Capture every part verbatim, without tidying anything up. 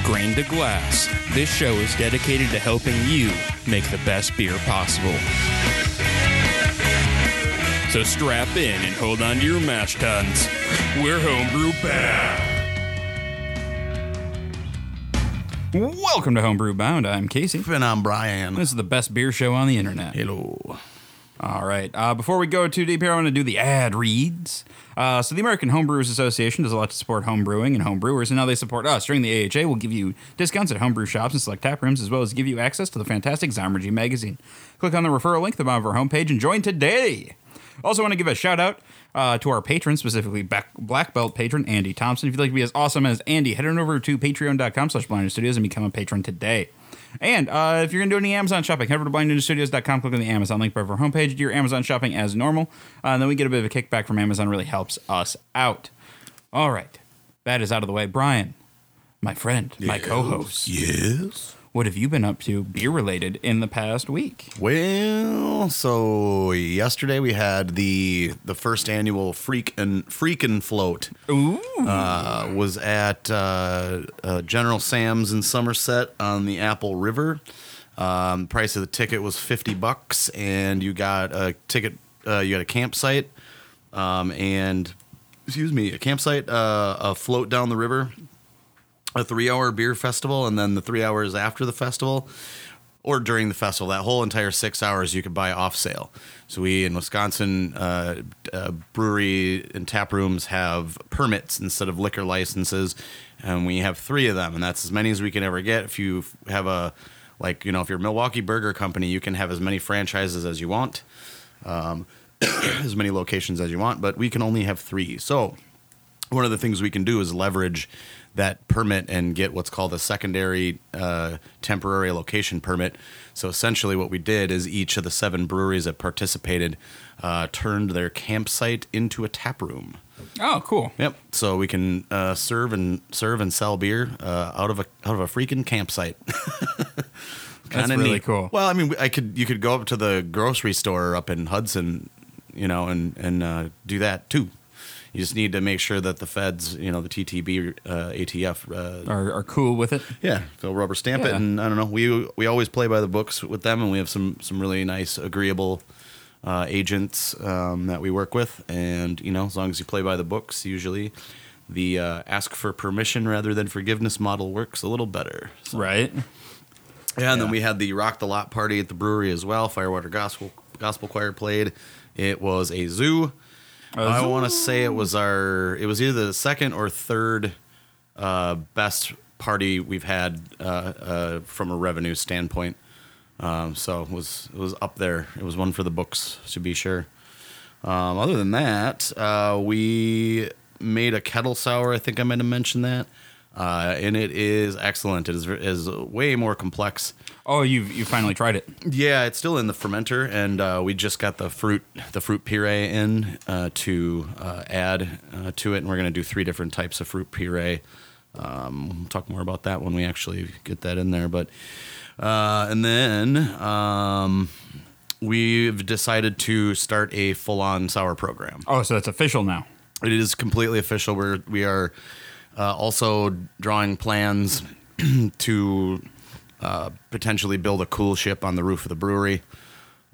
from grain to glass. This show is dedicated to helping you make the best beer possible. So strap in and hold on to your mash tuns. We're Homebrew Bound. Welcome to Homebrew Bound. I'm Casey. And I'm Brian. This is the best beer show on the internet. Hello. All right. Uh, before we go too deep here, I want to do the ad reads. Uh, so the American Homebrewers Association does a lot to support homebrewing and homebrewers, and now they support us. During the A H A, we'll give you discounts at homebrew shops and select tap rooms, as well as give you access to the fantastic Zymurgy magazine. Click on the referral link at the bottom of our homepage and join today. Also want to give a shout-out uh, to our patron, specifically back, Black Belt patron Andy Thompson. If you'd like to be as awesome as Andy, head on over to patreon.com slash Blind Ninja Studios and become a patron today. And uh, if you're going to do any Amazon shopping, head over to blind ninja studios dot com, click on the Amazon link above our homepage, do your Amazon shopping as normal, uh, and then we get a bit of a kickback from Amazon. Really helps us out. All right. That is out of the way. Brian, my friend, yes, my co-host. Yes? What have you been up to beer-related in the past week? Well, so yesterday we had the the first annual Freak and, Freak and Float. Ooh. Uh, was at uh, uh, General Sam's in Somerset on the Apple River. Um, price of the ticket was fifty bucks, and you got a ticket. Uh, you got a campsite, um, and excuse me, a campsite, uh, a float down the river. A three-hour beer festival, and then the three hours after the festival, or during the festival, that whole entire six hours you could buy off sale. So we in Wisconsin, uh, uh, brewery and tap rooms have permits instead of liquor licenses, and we have three of them, and that's as many as we can ever get. If you have a, like, you know, if you're Milwaukee Burger Company, you can have as many franchises as you want, um, as many locations as you want, but we can only have three. So one of the things we can do is leverage that permit and get what's called a secondary uh, temporary location permit. So essentially what we did is each of the seven breweries that participated uh, turned their campsite into a tap room. Oh, cool. Yep. So we can uh, serve and serve and sell beer uh, out of a out of a freaking campsite. That's really neat. Cool. Well, I mean, I could you could go up to the grocery store up in Hudson, you know, and and uh, do that too. You just need to make sure that the feds, you know, the T T B, uh, A T F... Uh, are, are cool with it. Yeah, they'll rubber stamp yeah. it, and I don't know. We we always play by the books with them, and we have some, some really nice, agreeable uh, agents um, that we work with. And, you know, as long as you play by the books, usually the uh, ask for permission rather than forgiveness model works a little better. So. Right. Yeah, and yeah. then we had the Rock the Lot party at the brewery as well. Firewater Gospel, Gospel Choir played. It was a zoo. I want to say it was our, it was either the second or third uh, best party we've had uh, uh, from a revenue standpoint. Um, so it was, it was up there. It was one for the books, to be sure. Um, other than that, uh, we made a kettle sour. I think I meant to mention that. Uh, and it is excellent. It is, it is way more complex. Oh, you've you finally tried it? Yeah, it's still in the fermenter, and uh, we just got the fruit the fruit puree in uh, to uh, add uh, to it, and we're going to do three different types of fruit puree. Um, we'll talk more about that when we actually get that in there. But uh, and then um, we've decided to start a full-on sour program. Oh, so it's official now? It is completely official. We're we are. Uh, also drawing plans to uh, potentially build a cool ship on the roof of the brewery.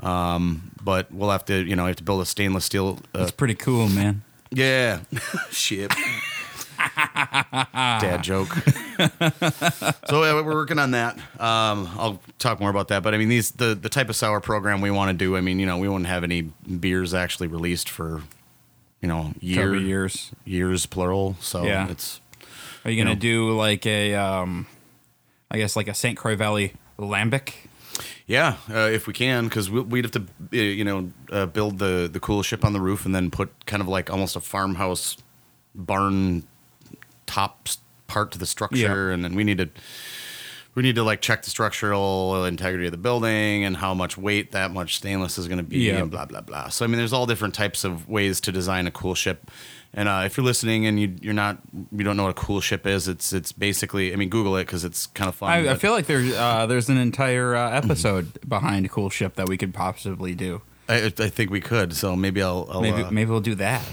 Um, but we'll have to, you know, have to build a stainless steel. Uh, That's pretty cool, man. Yeah. Ship. Dad joke. So yeah, we're working on that. Um, I'll talk more about that. But I mean, these the, the type of sour program we want to do. I mean, you know, we won't have any beers actually released for, you know, year, years, years, plural. So yeah. it's. Are you going to you know, do like a, um, I guess like a Saint Croix Valley Lambic? Yeah, uh, if we can, because we, we'd have to, uh, you know, uh, build the, the cool ship on the roof and then put kind of like almost a farmhouse barn top part to the structure. Yeah. And then we need to, we need to like check the structural integrity of the building and how much weight that much stainless is going to be yeah. and blah, blah, blah. So, I mean, there's all different types of ways to design a cool ship. And uh, if you're listening and you, you're not, you don't know what a cool ship is, it's it's basically, I mean, Google it because it's kind of fun. I, I feel like there's uh, there's an entire uh, episode behind a cool ship that we could possibly do. I, I think we could, so maybe I'll... I'll maybe, uh, maybe we'll do that.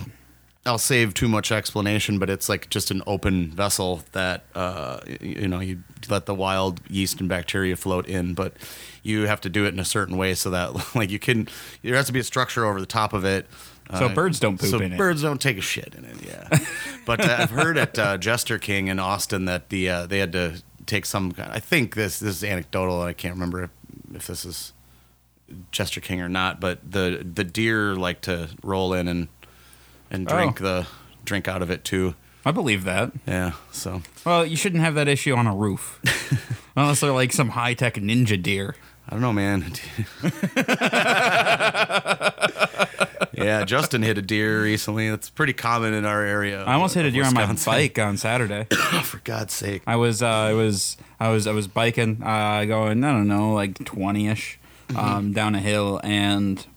I'll save too much explanation, but it's like just an open vessel that, uh, you know, you let the wild yeast and bacteria float in, but you have to do it in a certain way so that, like, you couldn't, there has to be a structure over the top of it. So uh, birds don't poop so in it. So birds don't take a shit in it, yeah. But uh, I've heard at uh, Jester King in Austin that the uh, they had to take some kind of, I think this, this is anecdotal, and I can't remember if, if this is Jester King or not, but the, the deer like to roll in and And drink oh. the drink out of it too. I believe that. Yeah. So. Well, you shouldn't have that issue on a roof, unless they're like some high tech ninja deer. I don't know, man. Yeah, Justin hit a deer recently. That's pretty common in our area. I almost uh, hit a deer Wisconsin. on my bike on Saturday. For God's sake! I was, uh, I was, I was, I was biking, uh, going, I don't know, like twenty ish, mm-hmm. um, down a hill, and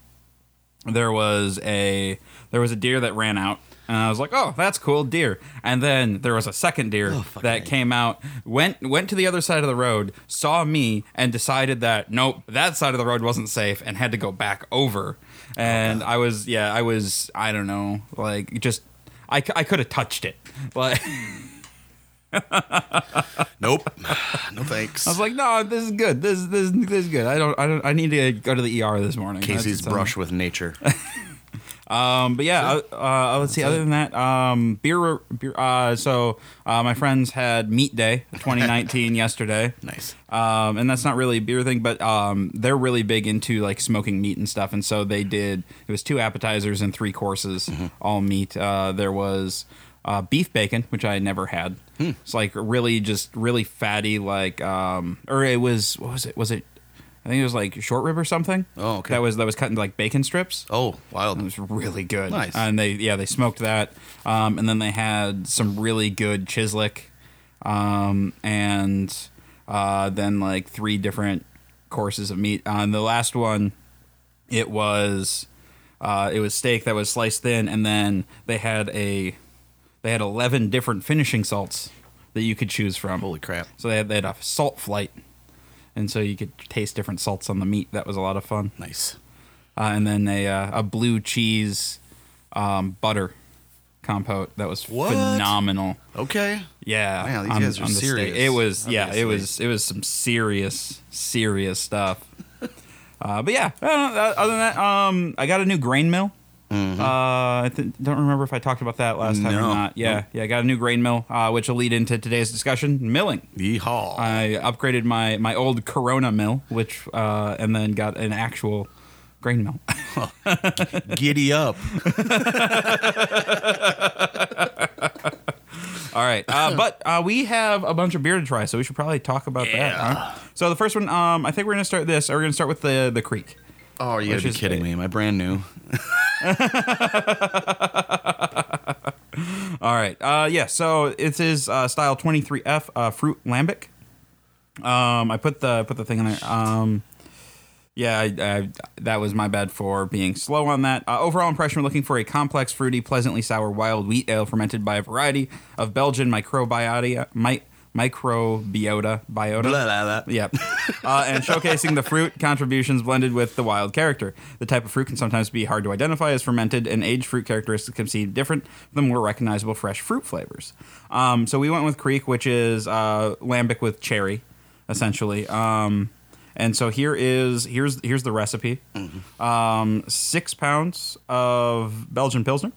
there was a. There was a deer that ran out, and I was like, "Oh, that's cool, deer." And then there was a second deer oh, that heck. came out, went went to the other side of the road, saw me, and decided that nope, that side of the road wasn't safe, and had to go back over. And oh, wow. I was, yeah, I was, I don't know, like just, I, I could have touched it, but nope, no thanks. I was like, no, this is good. This this this is good. I don't I don't I need to go to the E R this morning. Casey's brush with nature. Um, but yeah, sure. uh, uh, let's see. Other than that, um, beer, beer. Uh, so uh, my friends had Meat Day twenty nineteen yesterday. Nice. Um, and that's not really a beer thing, but um, they're really big into like smoking meat and stuff. And so they did. It was two appetizers and three courses, mm-hmm. all meat. Uh, there was uh, beef bacon, which I never had. Hmm. It's like really just really fatty, like um, or it was what was it? Was it? I think it was like short rib or something. Oh, okay. That was that was cut into like bacon strips. Oh, wild! It was really good. Nice. And they yeah they smoked that, um, and then they had some really good Chislik, um, and uh, then like three different courses of meat. On uh, the last one, it was uh, it was steak that was sliced thin, and then they had a they had eleven different finishing salts that you could choose from. Holy crap! So they had they had a salt flight. And so you could taste different salts on the meat. That was a lot of fun. Nice. Uh, and then a uh, a blue cheese um, butter compote that was what? phenomenal. Okay. Yeah. Man, these on, guys are serious. It was obviously. yeah. It was it was some serious serious stuff. uh, but yeah. Uh, other than that, um, I got a new grain mill. Mm-hmm. Uh, I th- don't remember if I talked about that last time no. or not. Yeah, nope. yeah. I got a new grain mill, uh, which will lead into today's discussion: milling. Yeehaw! I upgraded my, my old Corona mill, which uh, and then got an actual grain mill. Oh, giddy up! All right, uh, but uh, we have a bunch of beer to try, so we should probably talk about yeah. that. Huh? So the first one, um, I think we're gonna start this. Or we're gonna start with the the creek. Oh, are you gotta be is, kidding me? Am I brand new? All right. Uh, yeah, so it is uh, style twenty-three F uh, fruit lambic. Um, I put the put the thing in there. Um, yeah, I, I, that was my bad for being slow on that. Uh, overall impression, we're looking for a complex, fruity, pleasantly sour wild wheat ale fermented by a variety of Belgian microbiota. My, Microbiota, biota, blah, blah, blah. Yep, uh, and showcasing the fruit contributions blended with the wild character. The type of fruit can sometimes be hard to identify as fermented, and aged fruit characteristics can seem different than more recognizable fresh fruit flavors. Um, so we went with Creek, which is uh, lambic with cherry, essentially. Um, and so here is here's here's the recipe: mm-hmm. um, six pounds of Belgian Pilsner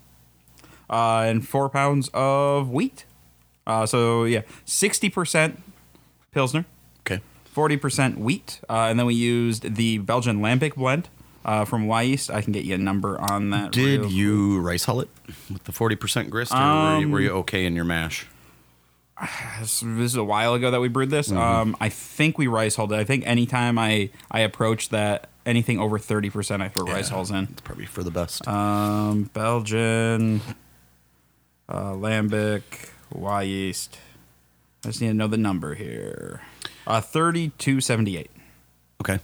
uh, and four pounds of wheat. Uh, so, yeah, sixty percent Pilsner, okay, forty percent wheat, uh, and then we used the Belgian Lambic blend uh, from Y-East. I can get you a number on that. Did real. you rice hull it with the forty percent grist, or um, were, you, were you okay in your mash? This is a while ago that we brewed this. Mm-hmm. Um, I think we rice hulled it. I think anytime I, I approach that, anything over thirty percent, I throw yeah, rice hulls in. It's probably for the best. Um, Belgian, uh, Lambic... Y-East. I just need to know the number here. Uh, thirty-two seventy-eight. Okay.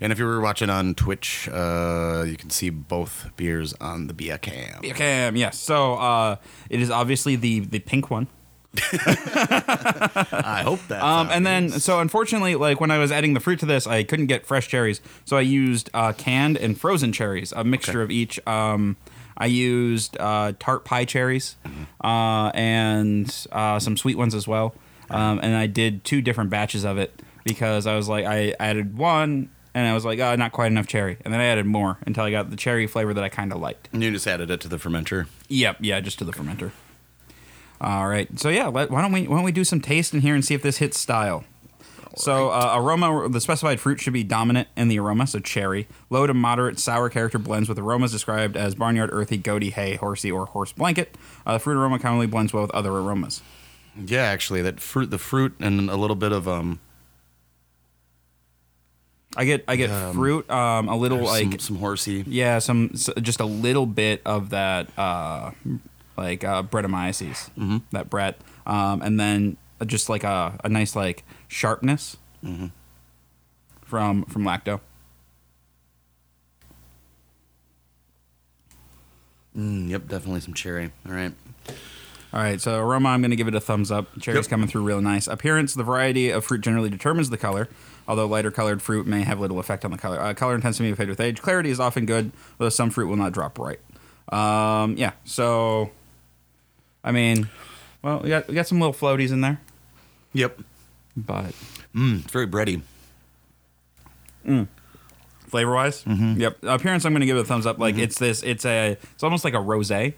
And if you were watching on Twitch, uh, you can see both beers on the beer cam. Beer cam, yes. So uh, it is obviously the, the pink one. I hope that. Um, and then, so unfortunately, like when I was adding the fruit to this, I couldn't get fresh cherries, so I used uh, canned and frozen cherries, a mixture okay. of each. Um, I used uh, tart pie cherries mm-hmm. uh, and uh, some sweet ones as well. Um, and I did two different batches of it because I was like, I added one. And I was like, oh, not quite enough cherry. And then I added more until I got the cherry flavor that I kind of liked. And you just added it to the fermenter? Yep, yeah, just to the fermenter. All right. So, yeah, let, why don't we why don't we do some taste in here and see if this hits style. All so, right. uh, aroma, the specified fruit should be dominant in the aroma, so cherry. Low to moderate sour character blends with aromas described as barnyard, earthy, goaty, hay, horsey, or horse blanket. Uh, the fruit aroma commonly blends well with other aromas. Yeah, actually, that fruit, the fruit and a little bit of... um. I get I get um, fruit, um, a little like... Some, some horsey. Yeah, some so just a little bit of that, uh, like, uh, Brettanomyces, mm-hmm. that Brett. Um, and then just like a, a nice, like, sharpness mm-hmm. from from lacto. Mm, yep, definitely some cherry. All right. All right, so aroma, I'm going to give it a thumbs up. Cherry's yep. coming through real nice. Appearance, the variety of fruit generally determines the color, although lighter colored fruit may have little effect on the color. Uh, color intensity may fade with age. Clarity is often good, though some fruit will not drop bright. Um, yeah, so, I mean, well, we got we got some little floaties in there. Yep. But. Mmm, it's very bready. Mmm. Flavor-wise? Mm-hmm. Yep. Appearance, I'm going to give it a thumbs up. Like, mm-hmm. it's this, it's a, it's almost like a rosé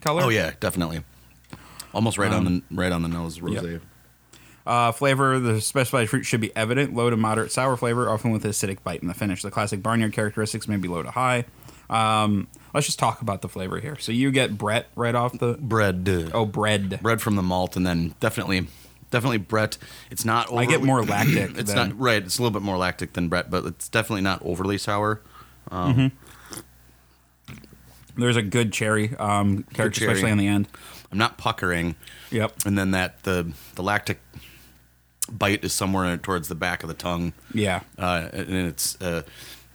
color. Oh, yeah, definitely. Almost right um, on the right on the nose, rosé. Yep. Uh, flavor, the specified fruit should be evident. Low to moderate sour flavor, often with acidic bite in the finish. The classic barnyard characteristics may be low to high. Um, let's just talk about the flavor here. So you get Brett right off the... Bread. Oh, bread. Bread from the malt, and then definitely definitely Brett. It's not overly... I get more lactic. It's than... not right. It's a little bit more lactic than Brett, but it's definitely not overly sour. Um, mm-hmm. There's a good cherry um, character, cherry. especially on the end. I'm not puckering. Yep. And then that the the lactic bite is somewhere towards the back of the tongue. Yeah. Uh, and it's uh,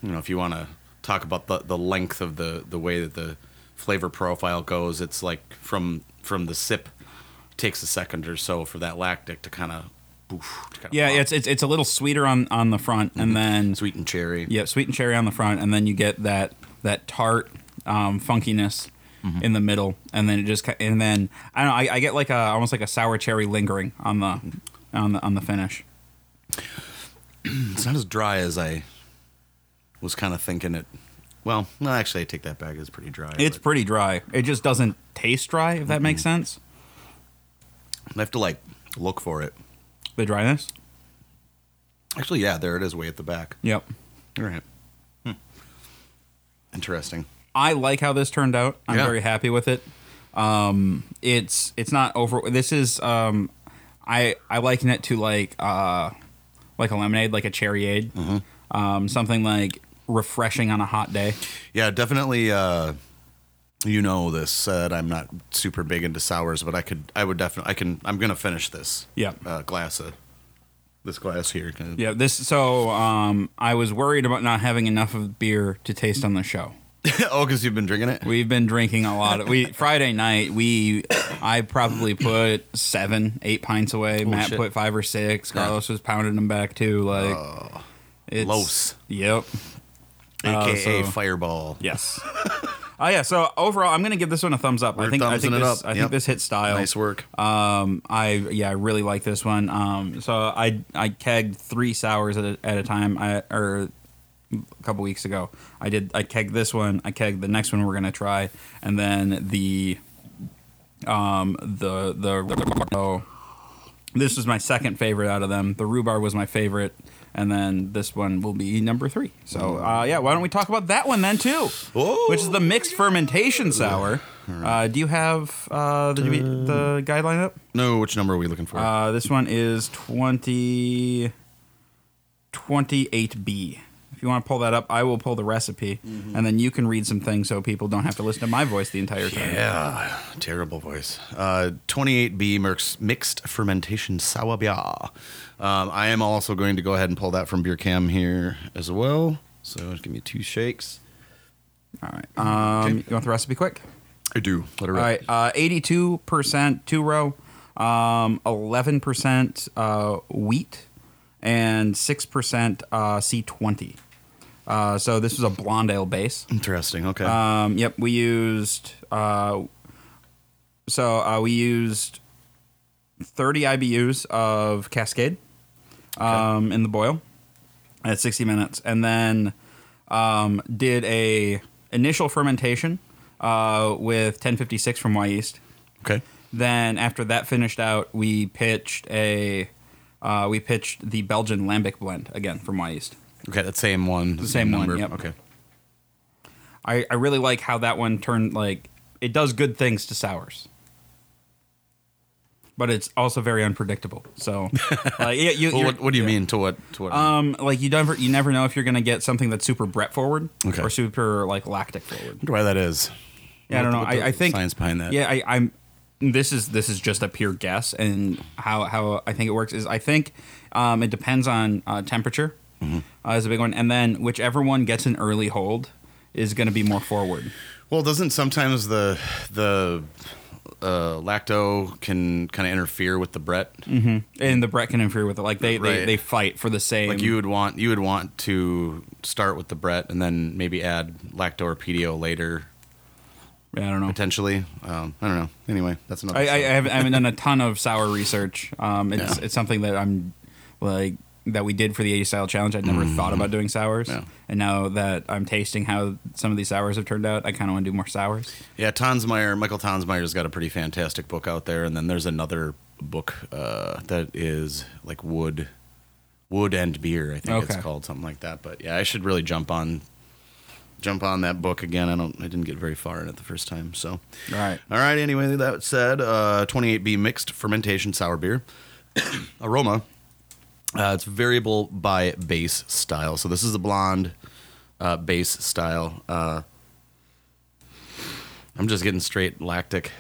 you know, if you want to talk about the, the length of the, the way that the flavor profile goes, it's like from from the sip it takes a second or so for that lactic to kind of. Yeah, pop. it's it's it's a little sweeter on, on the front, and mm-hmm. then sweet and cherry. Yeah, sweet and cherry on the front, and then you get that that tart um, funkiness. Mm-hmm. in the middle, and then it just and then I don't know I, I get like a almost like a sour cherry lingering on the on the on the finish. It's not as dry as I was kind of thinking it. Well, no, actually, I take that back. It's pretty dry. It's but. pretty dry. It just doesn't taste dry, if that mm-hmm. makes sense. I have to like look for it. The dryness. Actually, yeah, there it is, way at the back. Yep. All right. Hmm. Interesting. I like how this turned out. I'm yeah. very happy with it. Um, it's it's not over. This is um, I I liken it to like uh, like a lemonade, like a cherryade, mm-hmm. um, something like refreshing on a hot day. Yeah, definitely. Uh, you know this. Uh, I'm not super big into sours, but I could. I would definitely. I can. I'm gonna finish this. Yeah. Uh, glass of this glass here. Yeah. This. So um, I was worried about not having enough of beer to taste on the show. Oh, because you've been drinking it? We've been drinking a lot. Of, we Friday night, we I probably put seven, eight pints away. Oh, Matt shit. put five or six. Carlos yeah. was pounding them back, too. Like uh, it's, Los. Yep. A K A uh, so, Fireball. Yes. Oh, yeah. So, overall, I'm going to give this one a thumbs up. We're I think I think, this, I yep. think this hit style. Nice work. Um, I Yeah, I really like this one. Um, So, I I kegged three sours at a, at a time. I or. A couple weeks ago, I did. I kegged this one. I kegged the next one we're gonna try, and then the, um, the the. the oh, this was my second favorite out of them. The rhubarb was my favorite, and then this one will be number three. So, uh, yeah, why don't we talk about that one then too? Oh. Which is the mixed fermentation sour. Uh, do you have uh, the the guideline up? No. Which number are we looking for? Uh, this one is twenty. twenty-eight B. If you want to pull that up, I will pull the recipe, mm-hmm. and then you can read some things so people don't have to listen to my voice the entire time. Yeah, terrible voice. Uh, twenty-eight B mixed fermentation sour beer. Um, I am also going to go ahead and pull that from Beer Cam here as well. So give me two shakes. All right. Um, okay. You want the recipe quick? I do. Let her All right. Uh, eighty-two percent two row. um, eleven percent uh, wheat, and six percent uh, C twenty. Uh, so this was a blonde ale base. Interesting. Okay. Um, yep. We used uh, so uh, we used thirty I B Us of Cascade um, okay. in the boil at sixty minutes, and then um, did a initial fermentation uh, with ten fifty-six from Y-East. Okay. Then after that finished out, we pitched a uh, we pitched the Belgian Lambic blend again from Y-East. Okay, that same one. The same, same one, yep. Okay. I, I really like how that one turned, like, it does good things to sours. But it's also very unpredictable. So, like, you, you, well, what, what do you yeah. mean to what? To what um, like, you never you never know if you're going to get something that's super Brett forward okay. or super, like, lactic forward. I wonder why that is. Yeah, what, I don't know. I, I think science behind that. Yeah, I, I'm. This is this is just a pure guess, and how, how I think it works is I think um, it depends on uh, temperature. Mm-hmm. Uh, is a big one, and then whichever one gets an early hold is going to be more forward. Well, doesn't sometimes the the uh, lacto can kind of interfere with the Brett, mm-hmm. and the Brett can interfere with it. Like they, right. they, they fight for the same. Like you would want you would want to start with the Brett and then maybe add lacto or P D O later. Yeah, I don't know. Potentially, um, I don't know. Anyway, that's another. I, I, I haven't, I haven't done a ton of sour research. Um, it's yeah. it's something that I'm like. that we did for the eighty style challenge. I'd never mm. thought about doing sours. Yeah. And now that I'm tasting how some of these sours have turned out, I kind of want to do more sours. Yeah. Tonsmeier, Michael Tonsmeier has got a pretty fantastic book out there. And then there's another book, uh, that is like wood, wood and beer. I think okay. it's called something like that, but yeah, I should really jump on, jump on that book again. I don't, I didn't get very far in it the first time. So, all right. All right. Anyway, that said, uh, twenty-eight B mixed fermentation, sour beer aroma. Uh, it's variable by base style. So this is a blonde uh, base style. Uh, I'm just getting straight lactic,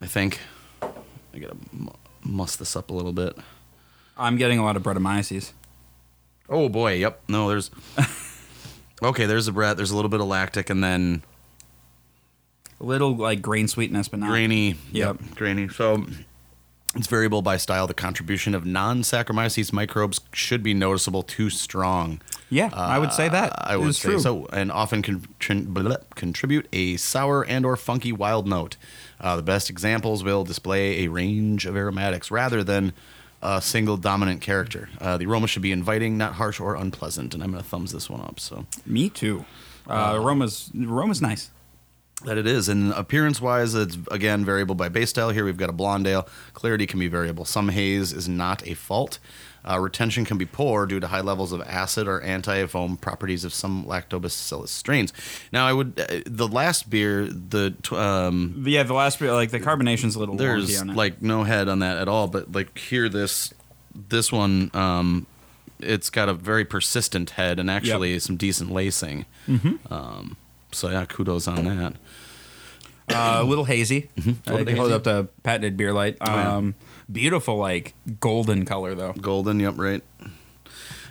I think. I got to m- muss this up a little bit. I'm getting a lot of Brettanomyces. Oh, boy. Yep. No, there's... okay, there's a Brett. There's a little bit of lactic, and then... a little, like, grain sweetness, but not... grainy. Yep. yep. Grainy. So... it's variable by style. The contribution of non-Saccharomyces microbes should be noticeable too strong. Yeah, uh, I would say that. I would say true. so, and often con- contribute a sour and or funky wild note. Uh, the best examples will display a range of aromatics rather than a single dominant character. Uh, the aroma should be inviting, not harsh or unpleasant. And I'm going to thumbs this one up. So me too. Uh, uh, aroma's aroma's nice. That it is. And appearance-wise, it's, again, variable by base style. Here we've got a blonde ale. Clarity can be variable. Some haze is not a fault. Uh, retention can be poor due to high levels of acid or anti-foam properties of some lactobacillus strains. Now, I would... Uh, the last beer, the... Um, yeah, the last beer, like, the carbonation's a little there's, wonky on it. There's, like, no head on that at all. But, like, here, this this one, um, it's got a very persistent head and actually yep. some decent lacing. Mm-hmm. Um, so, yeah, kudos on that. Uh, a little hazy. Mm-hmm. I think it holds up to patented beer light. Um, oh, yeah. Beautiful, like, golden color, though. Golden, yep, right.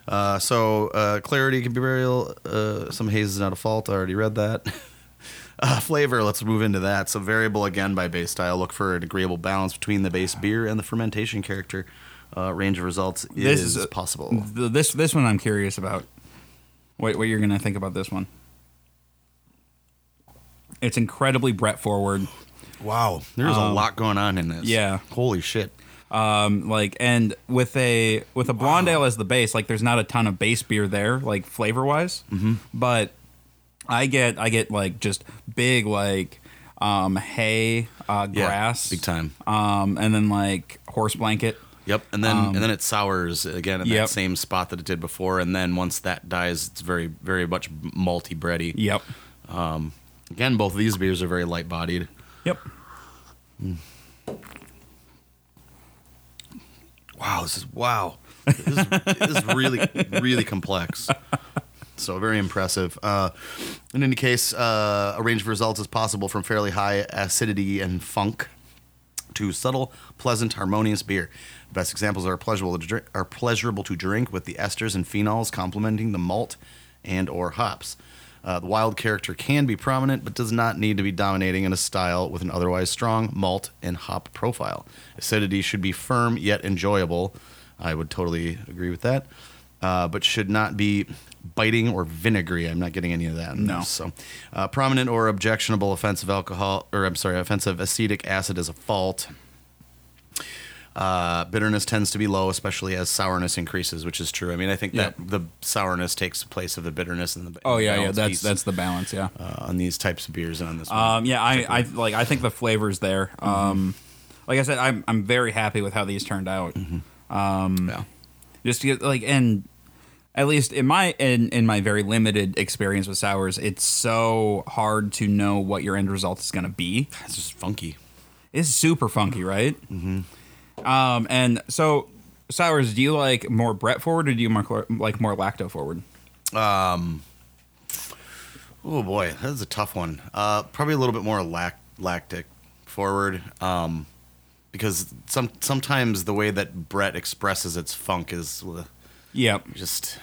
Uh, so, uh, clarity can be variable. Uh, some haze is not a fault. I already read that. uh, flavor, let's move into that. So, variable again by base style. Look for an agreeable balance between the base beer and the fermentation character. Uh, range of results this is, is possible. Th- this this one I'm curious about. Wait, what you're going to think about this one. It's incredibly Brett forward. Wow, there's um, a lot going on in this. Yeah, holy shit. Um, like, and with a with a blonde wow. ale as the base, like, there's not a ton of base beer there, like flavor wise. Mm-hmm. But I get I get like just big like um, hay, uh, grass, yeah, big time, um, and then like horse blanket. Yep, and then um, and then it sours again in yep. that same spot that it did before, and then once that dies, it's very very much malty bready. Yep. Um, Again, both of these beers are very light-bodied. Yep. Mm. Wow, this is wow. This is, this is really, really complex. So very impressive. Uh, in any case, uh, a range of results is possible from fairly high acidity and funk to subtle, pleasant, harmonious beer. The best examples are pleasurable to drink, are pleasurable to drink with the esters and phenols complementing the malt and or hops. Uh, the wild character can be prominent, but does not need to be dominating in a style with an otherwise strong malt and hop profile. Acidity should be firm yet enjoyable. I would totally agree with that. Uh, but should not be biting or vinegary. I'm not getting any of that. No. So, uh, prominent or objectionable offensive alcohol, or I'm sorry, offensive acetic acid is a fault. Uh, bitterness tends to be low, especially as sourness increases, which is true. I mean, I think that yeah. the sourness takes the place of the bitterness and the oh yeah, yeah, that's that's the balance, yeah, uh, on these types of beers and on this. One um, yeah, I, I like I think the flavor's there. Mm-hmm. Um, like I said, I'm I'm very happy with how these turned out. Mm-hmm. Um, yeah, just to get like and. At least in my in, in my very limited experience with sours, it's so hard to know what your end result is going to be. It's just funky. It's super funky, right? Mm-hmm. Um, and so, sours, do you like more Brett forward or do you more, like more lacto forward? Um. Oh boy, that's a tough one. Uh, probably a little bit more lac- lactic forward. Um, because some sometimes the way that Brett expresses its funk is. Uh, Yep. Just,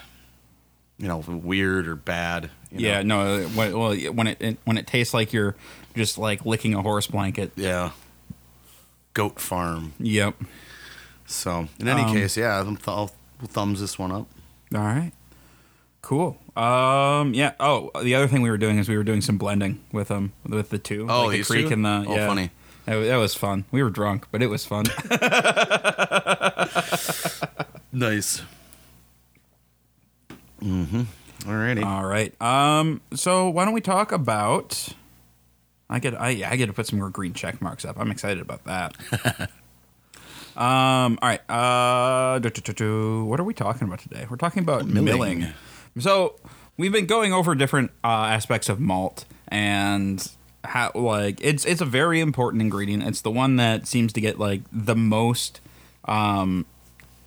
you know, weird or bad. You yeah, know? no, when, well, when it when it tastes like you're just, like, licking a horse blanket. Yeah. Goat farm. Yep. So, in any um, case, yeah, I'll thumbs this one up. All right. Cool. Um, yeah. Oh, the other thing we were doing is we were doing some blending with them, um, with the two. Oh, like the creek two? and the Oh, yeah. funny. That, that was fun. We were drunk, but it was fun. Nice. Mm-hmm. Alrighty. All right. Um. So why don't we talk about? I get. I yeah, I get to put some more green check marks up. I'm excited about that. um. All right. Uh. Do, do, do, do. What are we talking about today? We're talking about milling. milling. So we've been going over different uh, aspects of malt and how like it's it's a very important ingredient. It's the one that seems to get like the most um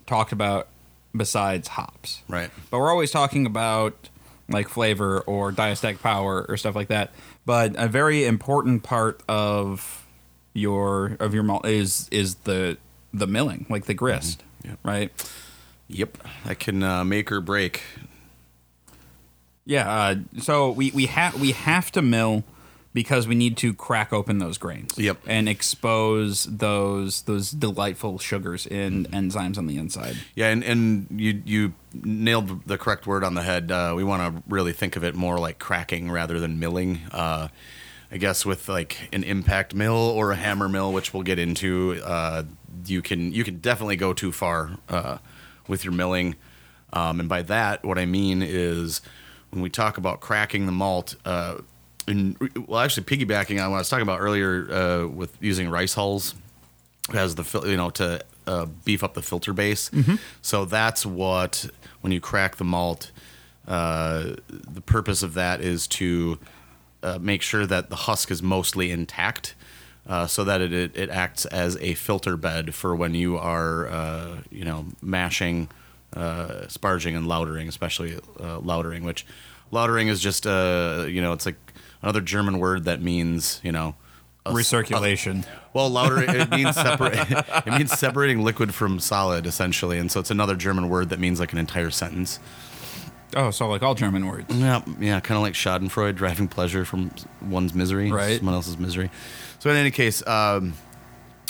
talked about. Besides hops. Right. But we're always talking about like flavor or diastatic power or stuff like that. But a very important part of your of your malt is is the the milling, like the grist. Mm-hmm. Yep. Right? Yep. That can uh, make or break. Yeah, uh, so we we have we have to mill because we need to crack open those grains. Yep. And expose those those delightful sugars and enzymes on the inside. Yeah, and, and you you nailed the correct word on the head. Uh, we want to really think of it more like cracking rather than milling. Uh, I guess with like an impact mill or a hammer mill, which we'll get into, uh, you can you can definitely go too far uh, with your milling. Um, and by that, what I mean is when we talk about cracking the malt. Uh, And, well, actually, piggybacking on what I was talking about earlier uh, with using rice hulls as the fil- you know to uh, beef up the filter base. Mm-hmm. So that's what when you crack the malt, uh, the purpose of that is to uh, make sure that the husk is mostly intact, uh, so that it, it it acts as a filter bed for when you are uh, you know mashing, uh, sparging, and lautering, especially uh, lautering. Which lautering is just uh you know it's like another German word that means, you know, a, recirculation. A, well, lauter it means separate. It means separating liquid from solid, essentially, and so it's another German word that means like an entire sentence. Oh, so like all German words. Yeah, yeah, kind of like Schadenfreude, driving pleasure from one's misery, right? Someone else's misery. So, in any case, um,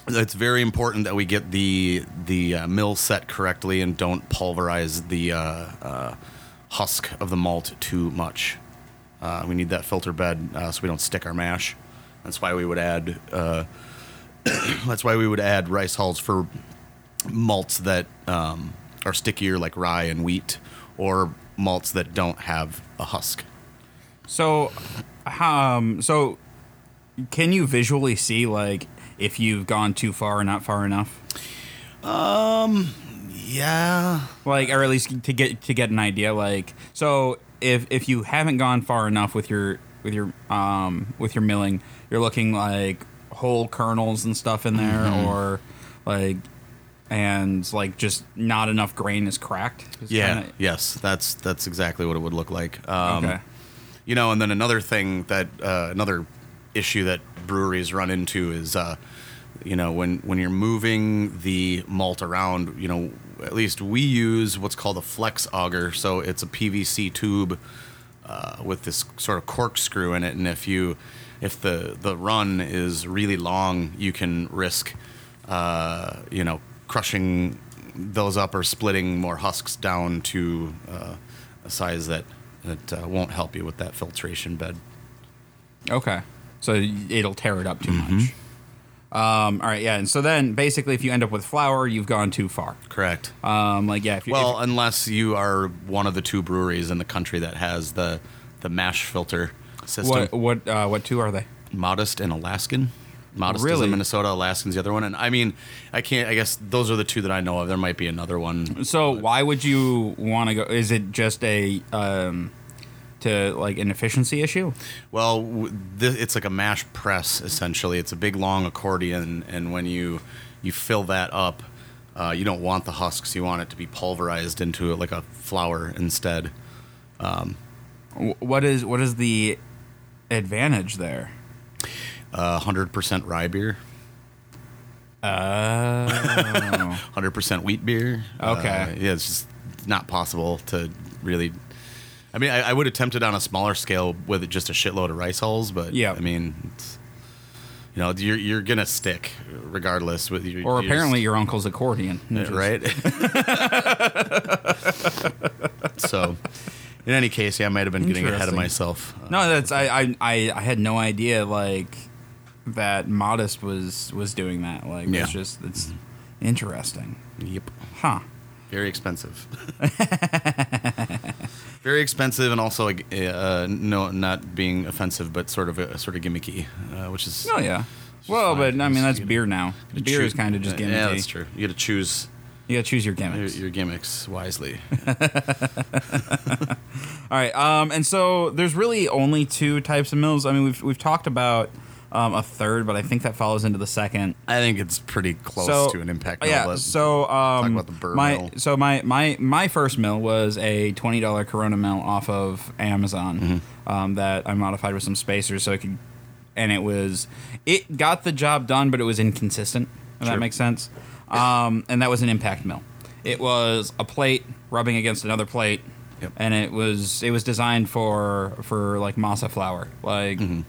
it's very important that we get the the uh, mill set correctly and don't pulverize the uh, uh, husk of the malt too much. Uh, we need that filter bed uh, so we don't stick our mash. That's why we would add. Uh, that's why we would add rice hulls for malts that um, are stickier, like rye and wheat, or malts that don't have a husk. So, um, so can you visually see like if you've gone too far or not far enough? Um. Yeah. Like, or at least to get to get an idea. Like, so. If if you haven't gone far enough with your with your um with your milling, you're looking like whole kernels and stuff in there, mm-hmm. or like and like just not enough grain is cracked. Is yeah. Kinda... Yes, that's that's exactly what it would look like. Um, okay. You know, and then another thing that uh, another issue that breweries run into is, uh, you know, when when you're moving the malt around, you know. At least we use what's called a flex auger. So it's a P V C tube uh, with this sort of corkscrew in it. And if you, if the, the run is really long, you can risk, uh, you know, crushing those up or splitting more husks down to uh, a size that, that uh, won't help you with that filtration bed. Okay. So it'll tear it up too mm-hmm. much. Um, all right, yeah, and so then basically if you end up with flour, you've gone too far. Correct. Um, like, yeah. If you, well, if, unless you are one of the two breweries in the country that has the the mash filter system. What what uh, what two are they? Modest and Alaskan. Modest really? Is in Minnesota. Alaskan's the other one. And I mean, I can't. I guess those are the two that I know of. There might be another one. So why would you want to go? Is it just a um, to like an efficiency issue? Well, th- it's like a mash press essentially. It's a big long accordion, and when you you fill that up, uh, you don't want the husks. You want it to be pulverized into like a flour instead. Um, what is what is the advantage there? Uh, one hundred percent rye beer. Oh. one hundred percent wheat beer. Okay. Uh, yeah, it's just not possible to really... I mean, I, I would attempt it on a smaller scale with just a shitload of rice hulls, but, yeah. I mean, it's, you know, you're you're going to stick regardless. With your, or apparently just, your uncle's accordion. Just... Right? So... In any case, yeah, I might have been getting ahead of myself. Uh, no, that's I, I, I had no idea like that Modest was was doing that. Like yeah. it's just it's mm-hmm. interesting. Yep. Huh. Very expensive. Very expensive, and also uh, no, not being offensive, but sort of uh, sort of gimmicky, uh, which is. Oh yeah. Well, fine. But I mean that's gotta, beer now. Beer choose, is kind of just gimmicky. Yeah, that's true. You got to choose. You gotta choose your gimmicks. Your, your gimmicks wisely. All right, um, and so there's really only two types of mills. I mean, we've we've talked about um, a third, but I think that follows into the second. I think it's pretty close so, to an impact mill. Yeah. So um, talk about the burr my, mill. So my, my my first mill was a twenty dollar Corona mill off of Amazon mm-hmm. um, that I modified with some spacers so it could, and it was it got the job done, but it was inconsistent. If sure. that makes sense. Um, and that was an impact mill. It was a plate rubbing against another plate, yep. and it was it was designed for for like masa flour, like, mm-hmm.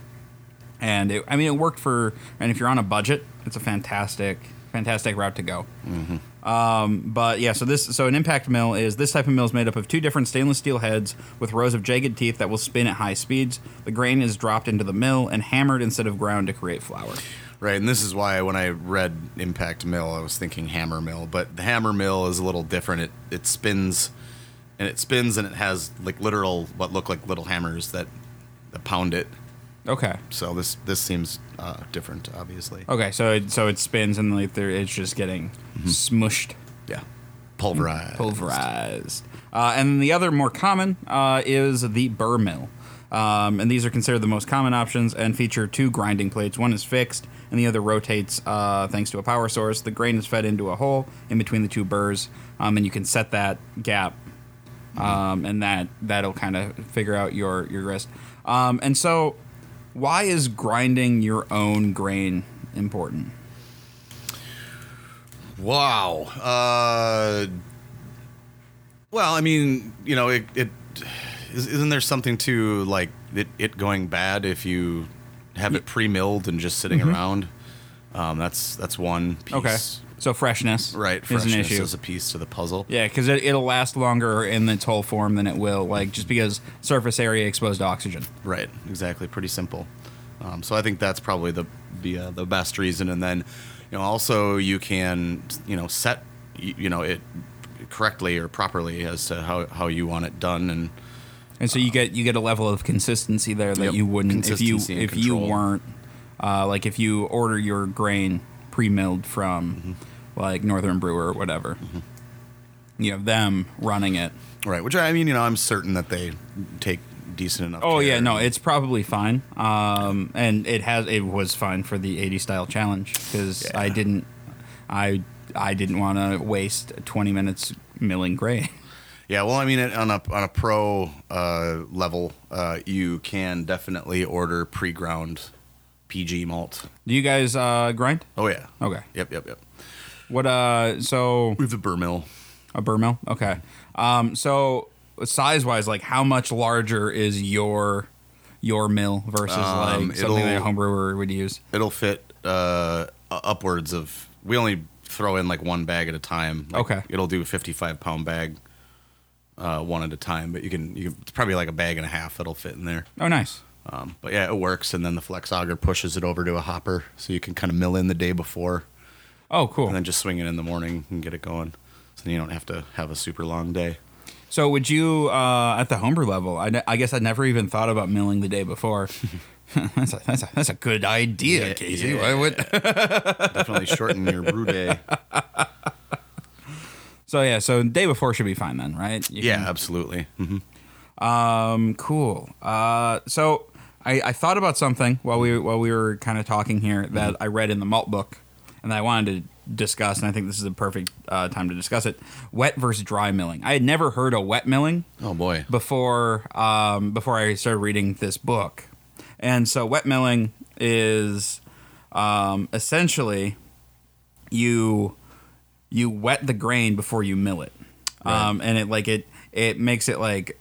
and it, I mean it worked for. And if you're on a budget, it's a fantastic fantastic route to go. Mm-hmm. Um, but yeah, so this so an impact mill is this type of mill is made up of two different stainless steel heads with rows of jagged teeth that will spin at high speeds. The grain is dropped into the mill and hammered instead of ground to create flour. Right, and this is why when I read impact mill, I was thinking hammer mill. But the hammer mill is a little different. It it spins, and it spins, and it has like literal what look like little hammers that, that pound it. Okay. So this this seems uh, different, obviously. Okay, so it, so it spins, and like there, it's just getting mm-hmm. smushed. Yeah, pulverized. Pulverized. Uh, and the other more common uh, is the burr mill. Um, and these are considered the most common options and feature two grinding plates. One is fixed and the other rotates uh, thanks to a power source. The grain is fed into a hole in between the two burrs, um, and you can set that gap, um, and that, that'll kind of figure out your, your grist. Um, and so why is grinding your own grain important? Wow. Uh, well, I mean, you know, it... it Isn't there something to, like, it, it going bad if you have it pre-milled and just sitting mm-hmm. around? Um, that's that's one piece. Okay. So freshness Right. Freshness is an issue. Is a piece to the puzzle. Yeah, because it, it'll last longer in its whole form than it will, like, just because surface area exposed to oxygen. Right. Exactly. Pretty simple. Um, so I think that's probably the the, uh, the best reason. And then, you know, also you can, you know, set, you, you know, it correctly or properly as to how, how you want it done and... And so you get you get a level of consistency there that yep. you wouldn't if you if control. you weren't uh, like if you order your grain pre-milled from mm-hmm. like Northern Brewer or whatever, mm-hmm. you have them running it right. Which I mean, you know, I'm certain that they take decent enough. Oh care. yeah, no, it's probably fine. Um, and it has it was fine for the eighty style challenge because yeah. I didn't I I didn't want to waste twenty minutes milling grain. Yeah, well, I mean, on a on a pro uh, level, uh, you can definitely order pre-ground P G malt. Do you guys uh, grind? Oh yeah. Okay. Yep, yep, yep. What? Uh, so we have the burr mill. A burr mill. Okay. Um, so size wise, like how much larger is your your mill versus um, like something that a homebrewer would use? It'll fit uh, upwards of. We only throw in like one bag at a time. Like, okay, it'll do a fifty-five pound bag, uh, one at a time. But you can you can, it's probably like a bag and a half that'll fit in there. Oh, nice. Um, but yeah, it works, and then the flex auger pushes it over to a hopper, so you can kind of mill in the day before. Oh, cool. And then just swing it in the morning and get it going. So then you don't have to have a super long day. So would you, uh, at the homebrew level, I, ne- I guess I never even thought about milling the day before. that's, a, that's, a, that's a good idea, yeah, Casey. Yeah, I would definitely shorten your brew day. So yeah, so day before should be fine then, right? You yeah, can... absolutely. Mm-hmm. Um, cool. Uh, so I, I thought about something while we, while we were kind of talking here that mm-hmm. I read in the malt book. And I wanted to discuss, and I think this is a perfect uh, time to discuss it, wet versus dry milling. I had never heard of wet milling oh boy. before um, before I started reading this book. And so wet milling is um, essentially you you wet the grain before you mill it. Right. Um, and it like it it makes it like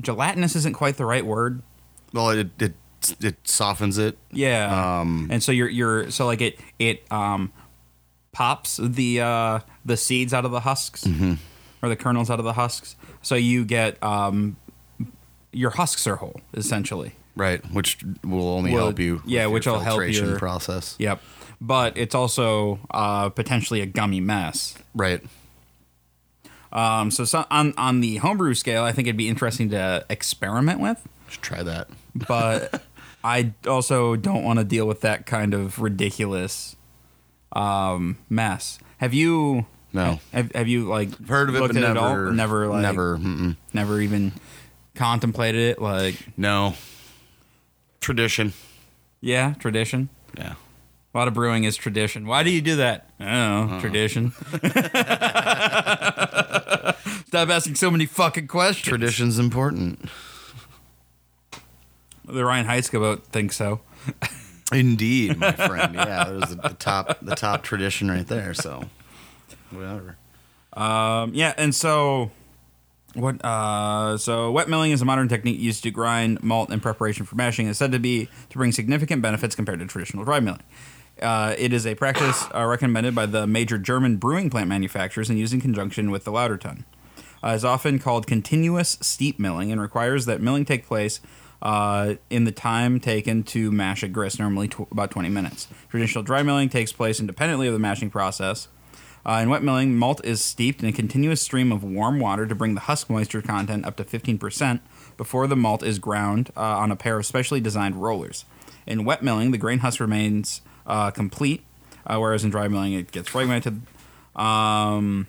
gelatinous isn't quite the right word. Well, it it It softens it, yeah, um, and so you're you're so like it it um, pops the uh, the seeds out of the husks mm-hmm. or the kernels out of the husks. So you get um, your husks are whole essentially, right? Which will only will, help you, yeah, with which your will help your process. Yep, but it's also uh, potentially a gummy mess, right? Um, so, so on on the homebrew scale, I think it'd be interesting to experiment with. Just try that, but. I also don't want to deal with that kind of ridiculous um, mess. Have you? No. Have, have you like heard of it? But never, it all? never, like, never, mm-mm. never even contemplated it. Like no tradition. Yeah, tradition. Yeah, a lot of brewing is tradition. Why do you do that? I don't know, uh-huh. Tradition. Stop asking so many fucking questions. Tradition's important. The Ryan Heitzka boat thinks so. Indeed, my friend. Yeah, there's the, the top, the top tradition right there. So, whatever. Um, yeah, and so what? Uh, so wet milling is a modern technique used to grind malt in preparation for mashing. It's said to be to bring significant benefits compared to traditional dry milling. Uh, it is a practice uh, recommended by the major German brewing plant manufacturers and used in conjunction with the Lauterton. Uh, is often called continuous steep milling and requires that milling take place. Uh, in the time taken to mash a grist, normally tw- about twenty minutes. Traditional dry milling takes place independently of the mashing process. Uh, in wet milling, malt is steeped in a continuous stream of warm water to bring the husk moisture content up to fifteen percent before the malt is ground uh, on a pair of specially designed rollers. In wet milling, the grain husk remains uh, complete, uh, whereas in dry milling it gets fragmented. Um,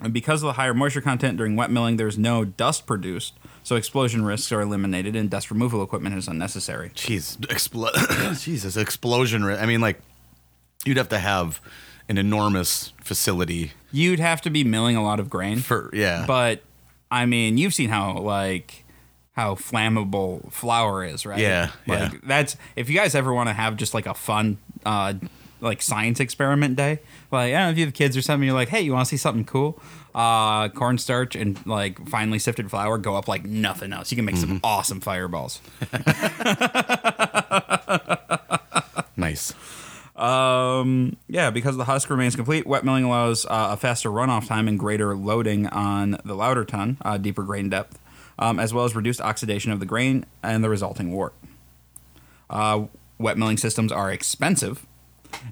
and because of the higher moisture content during wet milling, there's no dust produced, so explosion risks are eliminated and dust removal equipment is unnecessary. Jeez, expl- Jesus, explosion risk. I mean, like, you'd have to have an enormous facility. You'd have to be milling a lot of grain. For, yeah. But, I mean, you've seen how, like, how flammable flour is, right? Yeah, like, yeah. That's, if you guys ever want to have just, like, a fun, uh, like, science experiment day, like, I don't know if you have kids or something, you're like, hey, you want to see something cool? Uh, cornstarch and like finely sifted flour go up like nothing else. You can make mm-hmm. some awesome fireballs. Nice. Um, yeah, because the husk remains complete, wet milling allows uh, a faster runoff time and greater loading on the louder ton, uh, deeper grain depth, um, as well as reduced oxidation of the grain and the resulting wort. Uh, wet milling systems are expensive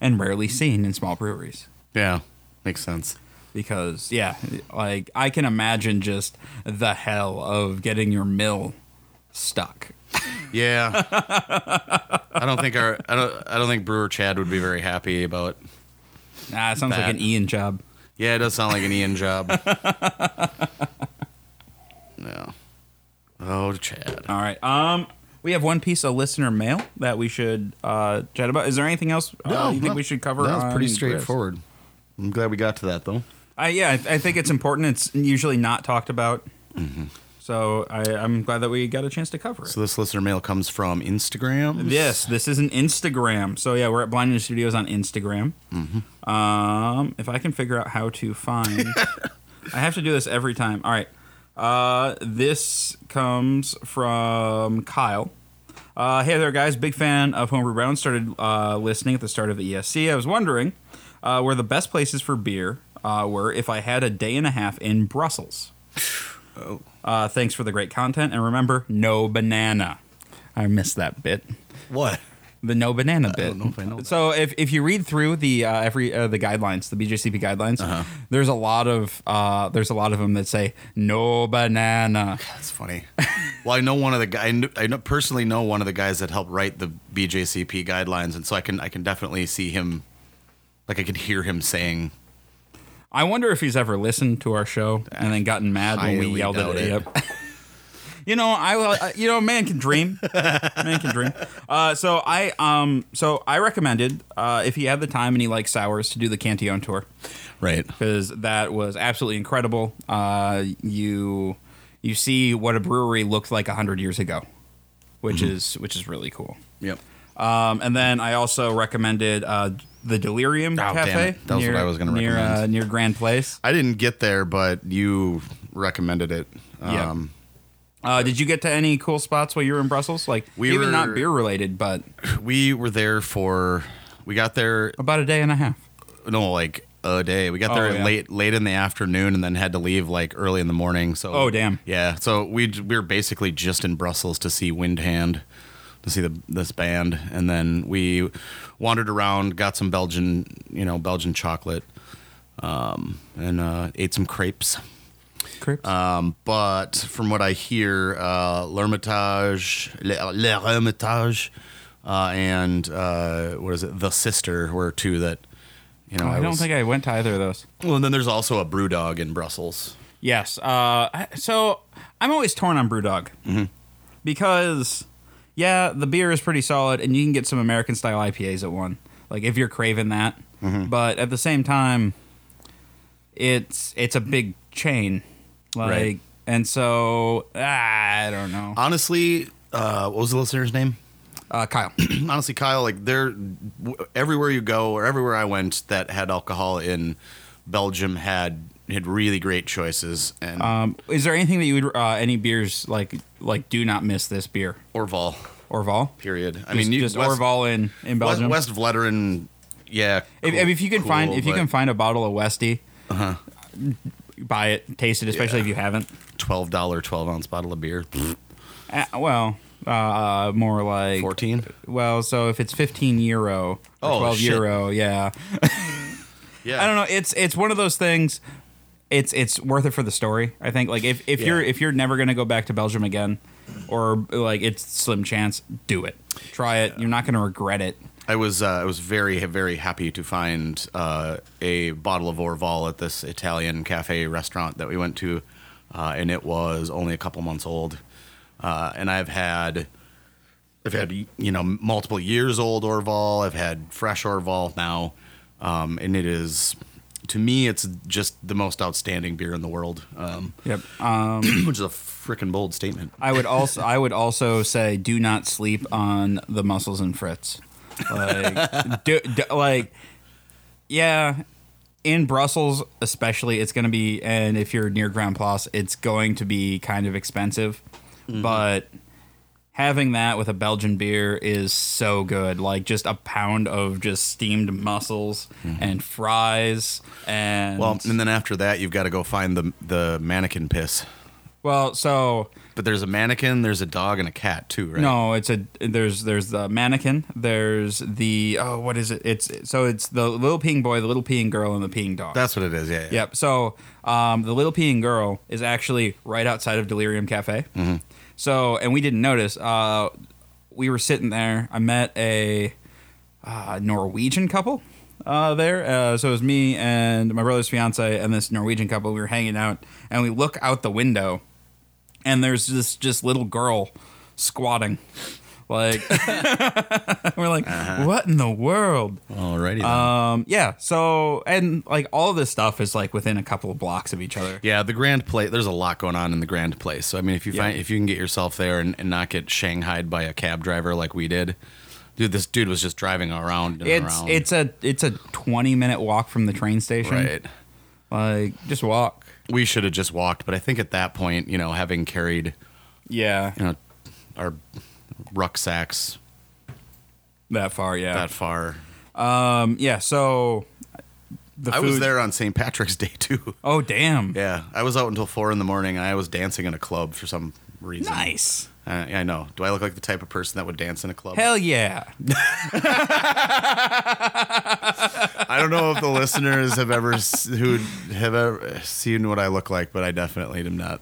and rarely seen in small breweries. Yeah, makes sense. Because, yeah, like, I can imagine just the hell of getting your mill stuck. Yeah. I don't think our, I don't, I don't think Brewer Chad would be very happy about Nah, it sounds that. like an Ian job. Yeah, it does sound like an Ian job. No. Oh, Chad. All right. Um, we have one piece of listener mail that we should uh, chat about. Is there anything else no, uh, you no, think we should cover? That was pretty straightforward. Chris? I'm glad we got to that, though. Uh, yeah, I, th- I think it's important. It's usually not talked about. Mm-hmm. So I, I'm glad that we got a chance to cover it. So this listener mail comes from Instagram? Yes, this is an Instagram. So, yeah, we're at Blind Ninja Studios on Instagram. Mm-hmm. Um, if I can figure out how to find I have to do this every time. All right. Uh, this comes from Kyle. Uh, hey there, guys. Big fan of Homebrew Bound. Started uh, listening at the start of the E S C. I was wondering uh, where the best places for beer uh, were if I had a day and a half in Brussels. Oh. Uh, thanks for the great content. And remember, no banana. I missed that bit. What? The no banana uh, bit. I don't know if I know that. So if, if you read through the uh, every uh, the guidelines, the B J C P guidelines, uh-huh. there's a lot of uh, there's a lot of them that say no banana. That's funny. Well, I know one of the guy. I, kn- I personally know one of the guys that helped write the B J C P guidelines, and so I can I can definitely see him. Like I can hear him saying. I wonder if he's ever listened to our show and I then gotten mad when we yelled at it. Yep. You know, I you know, man can dream. Man can dream. Uh, so I um so I recommended uh, if he had the time and he likes sours to do the Cantillon tour, right? Because that was absolutely incredible. Uh, you you see what a brewery looked like a hundred years ago, which mm-hmm. is which is really cool. Yep. Um, and then I also recommended uh, the Delirium oh, Cafe. That was near, what I was going to recommend uh, near Grand Place. I didn't get there, but you recommended it. Um, yeah. Uh, did you get to any cool spots while you were in Brussels? Like, we even were, not beer related, but... We were there for... We got there... About a day and a half. No, like a day. We got oh, there yeah. late late in the afternoon and then had to leave like early in the morning. So Oh, damn. Yeah. So we we were basically just in Brussels to see Windhand, to see the this band. And then we wandered around, got some Belgian, you know, Belgian chocolate, um, and uh, ate some crepes. Crepes. Um, but from what I hear, uh, L'Hermitage, L'Hermitage, uh, and uh, what is it, The Sister were two that, you know. Oh, I, I don't was, think I went to either of those. Well, and then there's also a Brewdog in Brussels. Yes. Uh, so I'm always torn on Brewdog mm-hmm. because, yeah, the beer is pretty solid, and you can get some American style I P As at one, like if you're craving that. Mm-hmm. But at the same time, it's it's a big chain. Like, right. And so, ah, I don't know. Honestly, uh, what was the listener's name? Uh, Kyle. Honestly, Kyle, like, they're, everywhere you go or everywhere I went that had alcohol in Belgium had had really great choices. And um, is there anything that you would, uh, any beers, like, like do not miss this beer? Orval. Orval? Period. Just, I mean, you, just West, Orval in, in Belgium? West, West Vleteren, yeah. Cool, if, if you can cool, find but, if you can find a bottle of Westy, uh-huh. buy it, taste it, especially yeah. if you haven't. Twelve dollar, twelve ounce bottle of beer. Uh, well, uh, more like fourteen. Well, so if it's fifteen euro, or oh, twelve shit. euro, yeah, yeah. I don't know. It's it's one of those things. It's it's worth it for the story. I think like if, if yeah. you're if you're never gonna go back to Belgium again, or like it's slim chance, do it. Try it. Yeah. You're not gonna regret it. I was uh, I was very very happy to find uh, a bottle of Orval at this Italian cafe restaurant that we went to, uh, and it was only a couple months old. Uh, and I've had I've had you know multiple years old Orval. I've had fresh Orval now, um, and it is to me it's just the most outstanding beer in the world. Um, yep, um, which is a freaking bold statement. I would also I would also say do not sleep on the mussels and frits. like, do, do, like, yeah, in Brussels especially, it's going to be, and if you're near Grand Place, it's going to be kind of expensive. Mm-hmm. But having that with a Belgian beer is so good. Like just a pound of just steamed mussels mm-hmm. and fries, and well, and then after that, you've got to go find the the mannequin piss. Well, so. But there's a mannequin, there's a dog, and a cat too, right? No, it's a there's there's the mannequin, there's the oh what is it? It's so it's the little peeing boy, the little peeing girl, and the peeing dog. That's what it is, yeah. yeah. Yep. So um, the little peeing girl is actually right outside of Delirium Cafe. Mm-hmm. So and we didn't notice. Uh, we were sitting there. I met a uh, Norwegian couple uh, there. Uh, so it was me and my brother's fiance and this Norwegian couple. We were hanging out, and we look out the window. And there's this just little girl squatting, like we're like, uh-huh. what in the world? Alrighty. Then. Um, yeah. So and like all this stuff is like within a couple of blocks of each other. Yeah, the Grand Place. There's a lot going on in the Grand Place. So I mean, if you yeah. find if you can get yourself there and, and not get shanghaied by a cab driver like we did, dude. This dude was just driving around. And it's around. it's a it's a twenty minute walk from the train station. Right. Like just walk. we should have just walked, but I think at that point, you know, having carried, yeah, you know, our rucksacks that far, yeah, that far, um, yeah. So the I food... was there on Saint Patrick's Day too. Oh, damn! Yeah, I was out until four in the morning, and I was dancing in a club for some reason. Nice. Uh, yeah, I know. Do I look like the type of person that would dance in a club? Hell yeah. I don't know if the listeners have ever who have ever seen what I look like, but I definitely am not.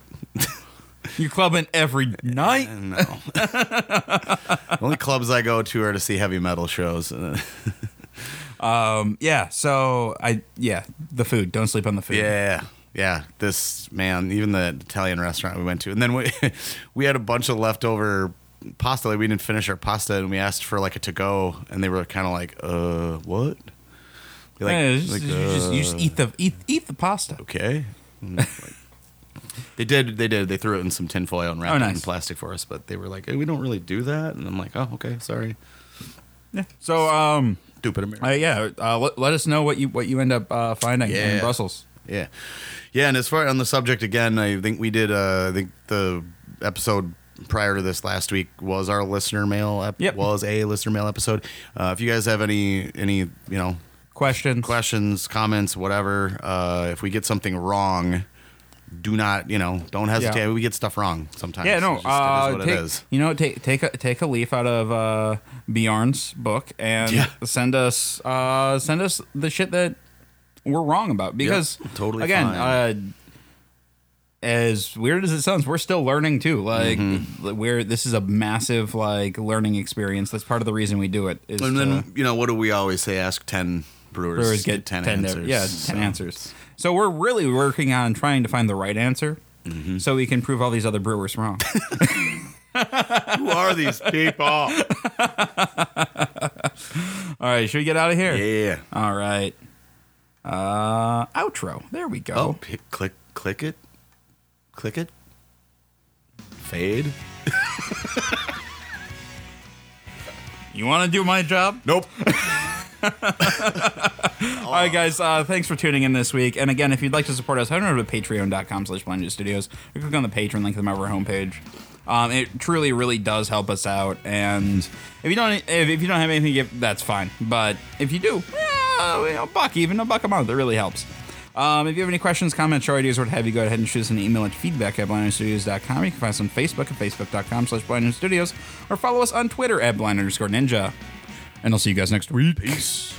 You clubbing every night? Uh, no. The only clubs I go to are to see heavy metal shows. um. Yeah. So I. Yeah. The food. Don't sleep on the food. Yeah. Yeah, this, man, even the Italian restaurant we went to. And then we we had a bunch of leftover pasta. Like, we didn't finish our pasta, and we asked for, like, a to-go, and they were kind of like, uh, what? Like, yeah, just, like, you, uh, just, you just eat the eat, eat the pasta. Okay. Like, they did. They did. They threw it in some tin foil and wrapped oh, nice. it in plastic for us, but they were like, hey, we don't really do that. And I'm like, oh, okay, sorry. Yeah. So, um, stupid American. Uh, yeah, uh, let, let us know what you, what you end up uh, finding yeah. in Brussels. Yeah. Yeah, and as far on the subject again, I think we did uh, I think the episode prior to this last week was our listener mail ep- yep. was a listener mail episode. Uh, if you guys have any any, you know, questions, questions, comments, whatever, uh, if we get something wrong, do not, you know, don't hesitate. Yeah. We get stuff wrong sometimes. Yeah, no. It just, uh, it is what take, it is. You know, take take a, take a leaf out of uh, Bjorn's book and yeah. send us uh, send us the shit that we're wrong about, because yep, totally again, uh, as weird as it sounds, we're still learning too. Like mm-hmm. we're this is a massive like learning experience. That's part of the reason we do it. Is and then to, you know, what do we always say? Ask ten brewers, brewers get, get ten, ten answers. Yeah, ten so. answers. So we're really working on trying to find the right answer, mm-hmm. so we can prove all these other brewers wrong. Who are these people? All right, should we get out of here? Yeah. All right. Uh, outro. There we go. Oh, pick, click, click it, click it. Fade. You want to do my job? Nope. All right, guys. Uh, thanks for tuning in this week. And again, if you'd like to support us, head over to patreon dot com slash blind ninja studios or click on the Patreon link at the top of our homepage. Um, it truly, really does help us out. And if you don't, if, if you don't have anything to give, that's fine. But if you do, yeah, you know, a buck, even a buck a month, it really helps. Um, if you have any questions, comments, or ideas, or what have you, go ahead and shoot us an email at feedback at blind ninja studios dot com. You can find us on Facebook at facebook dot com slash blind ninja studios or follow us on Twitter at blind underscore ninja. And I'll see you guys next week. Peace.